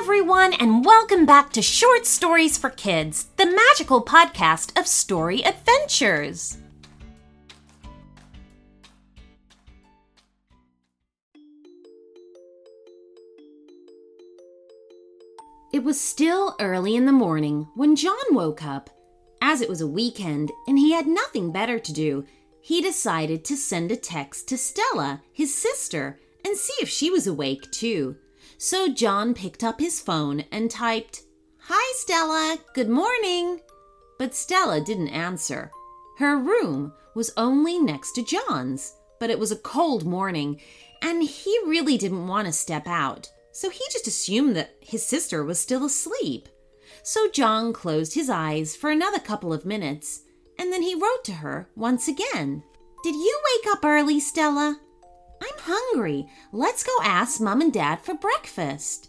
everyone, and welcome back to Short Stories for Kids, the magical podcast of story adventures. It was still early in the morning when John woke up. As it was a weekend and he had nothing better to do, he decided to send a text to Stella, his sister, and see if she was awake too. So John picked up his phone and typed, "Hi Stella, good morning." But Stella didn't answer. Her room was only next to John's, but it was a cold morning and he really didn't want to step out. So he just assumed that his sister was still asleep. So John closed his eyes for another couple of minutes, and then he wrote to her once again. "Did you wake up early, Stella? I'm hungry. Let's go ask Mom and Dad for breakfast."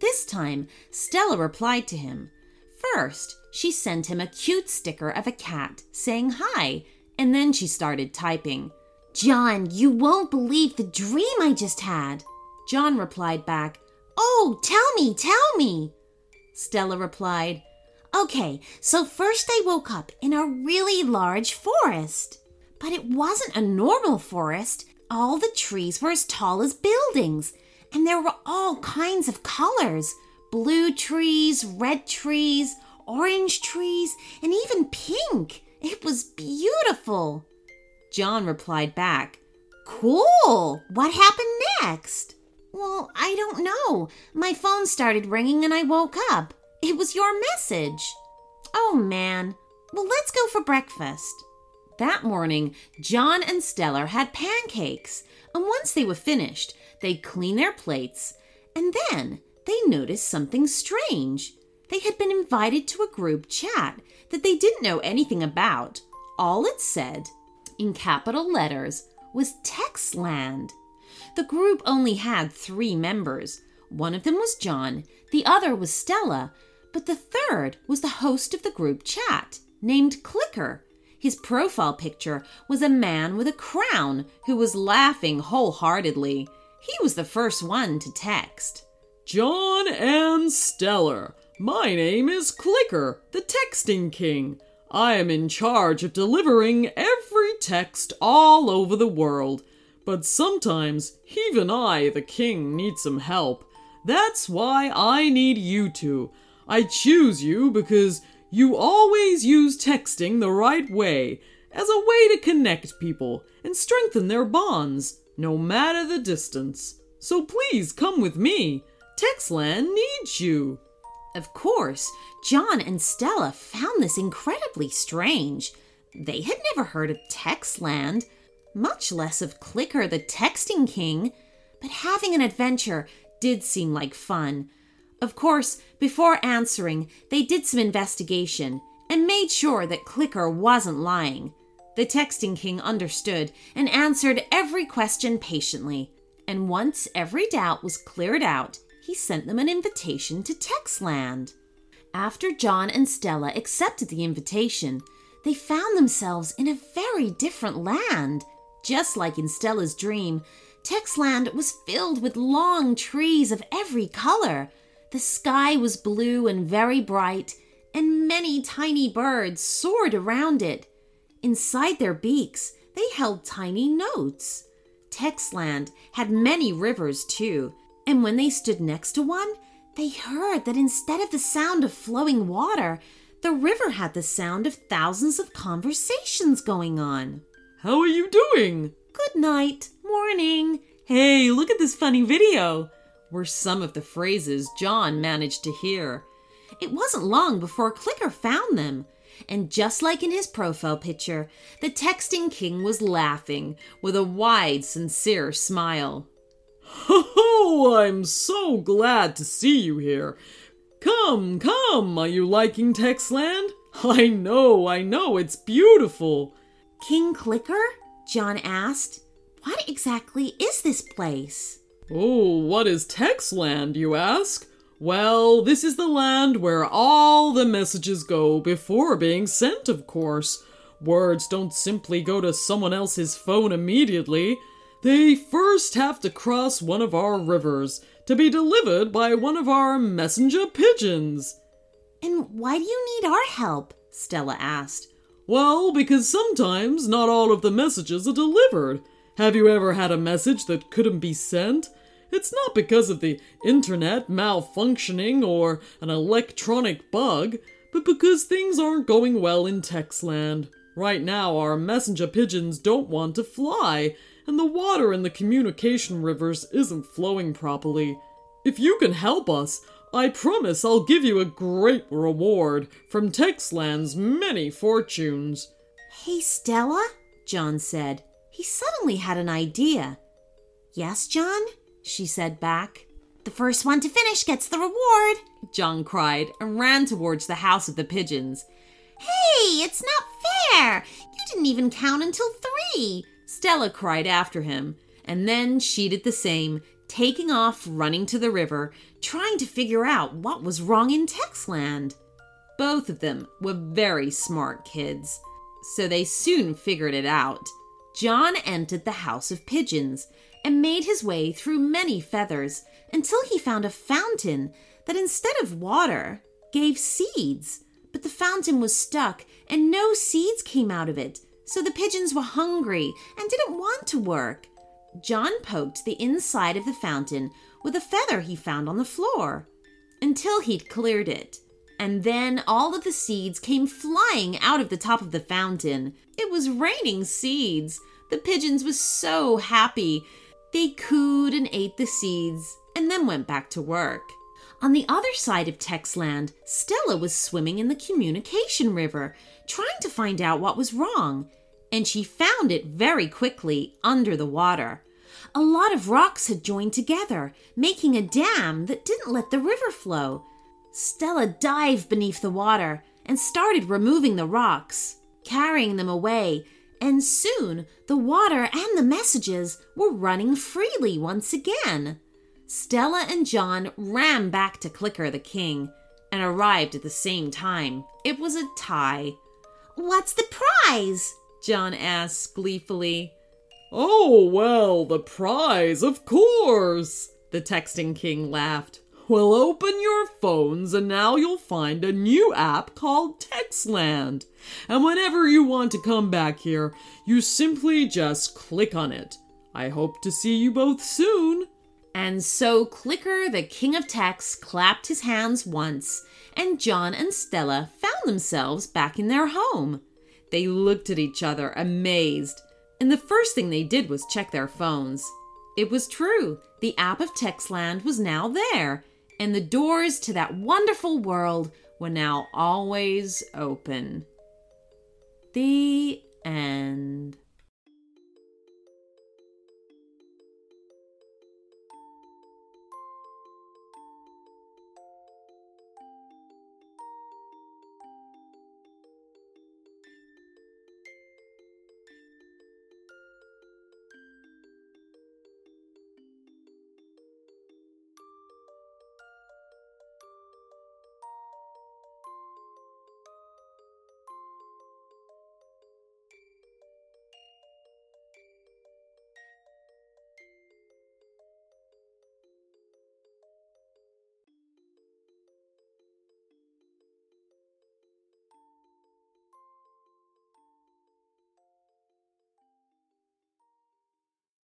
This time, Stella replied to him. First, she sent him a cute sticker of a cat saying hi, and then she started typing, "John, you won't believe the dream I just had." John replied back, "Oh, tell me. Stella replied, "Okay, so first I woke up in a really large forest. But it wasn't a normal forest. All the trees were as tall as buildings. And there were all kinds of colors. Blue trees, red trees, orange trees, and even pink. It was beautiful." John replied back, "Cool, what happened next?" "Well, I don't know. My phone started ringing and I woke up. It was your message." "Oh, man. Well, let's go for breakfast." That morning, John and Stella had pancakes, and once they were finished, they cleaned their plates, and then they noticed something strange. They had been invited to a group chat that they didn't know anything about. All it said, in capital letters, was Textland. The group only had 3 members. One of them was John, the other was Stella, but the third was the host of the group chat, named Clicker. His profile picture was a man with a crown who was laughing wholeheartedly. He was the first one to text, "John and Stella, my name is Clicker, the Texting King. I am in charge of delivering every text all over the world. But sometimes, even I, the king, need some help. That's why I need you two. I choose you because you always use texting the right way, as a way to connect people and strengthen their bonds, no matter the distance. So please come with me. Textland needs you." Of course, John and Stella found this incredibly strange. They had never heard of Textland, much less of Clicker the Texting King, but having an adventure did seem like fun. Of course, before answering, they did some investigation and made sure that Clicker wasn't lying. The Texting King understood and answered every question patiently, and once every doubt was cleared out, he sent them an invitation to Textland. After John and Stella accepted the invitation, they found themselves in a very different land. Just like in Stella's dream, Textland was filled with long trees of every color. The sky was blue and very bright, and many tiny birds soared around it. Inside their beaks, they held tiny notes. Textland had many rivers too, and when they stood next to one, they heard that instead of the sound of flowing water, the river had the sound of thousands of conversations going on. "How are you doing?" "Good night." "Morning." "Hey, look at this funny video," were some of the phrases John managed to hear. It wasn't long before Clicker found them, and just like in his profile picture, the Texting King was laughing with a wide, sincere smile. "Oh, I'm so glad to see you here. Come, are you liking Textland? I know, it's beautiful." "King Clicker?" John asked. "What exactly is this place?" "Oh, what is Textland, you ask? Well, this is the land where all the messages go before being sent, of course. Words don't simply go to someone else's phone immediately. They first have to cross one of our rivers to be delivered by one of our messenger pigeons. And why do you need our help? Stella asked. Well, because sometimes not all of the messages are delivered. Have you ever had a message that couldn't be sent? It's not because of the internet malfunctioning or an electronic bug, but because things aren't going well in Textland. Right now, our messenger pigeons don't want to fly, and the water in the communication rivers isn't flowing properly. If you can help us, I promise I'll give you a great reward from Textland's many fortunes. Hey, Stella, John said. He suddenly had an idea. Yes, John, she said back. The first one to finish gets the reward, John cried and ran towards the house of the pigeons. Hey, it's not fair. You didn't even count until 3, Stella cried after him. And then she did the same, taking off, running to the river, trying to figure out what was wrong in Textland. Both of them were very smart kids, so they soon figured it out. John entered the house of pigeons and made his way through many feathers until he found a fountain that instead of water gave seeds. But the fountain was stuck and no seeds came out of it, so the pigeons were hungry and didn't want to work. John poked the inside of the fountain with a feather he found on the floor until he'd cleared it. And then all of the seeds came flying out of the top of the fountain. It was raining seeds. The pigeons were so happy. They cooed and ate the seeds and then went back to work. On the other side of Textland, Stella was swimming in the communication river, trying to find out what was wrong, and she found it very quickly under the water. A lot of rocks had joined together, making a dam that didn't let the river flow. Stella dived beneath the water and started removing the rocks, carrying them away, and soon the water and the messages were running freely once again. Stella and John ran back to Clicker the King and arrived at the same time. It was a tie. What's the prize? John asked gleefully. Oh, well, the prize, of course, the Texting King laughed. Well, open your phones and now you'll find a new app called Textland. And whenever you want to come back here, you simply just click on it. I hope to see you both soon. And so Clicker, the King of Text, clapped his hands once, and John and Stella found themselves back in their home. They looked at each other, amazed, and the first thing they did was check their phones. It was true. The app of Textland was now there, and the doors to that wonderful world were now always open. The end.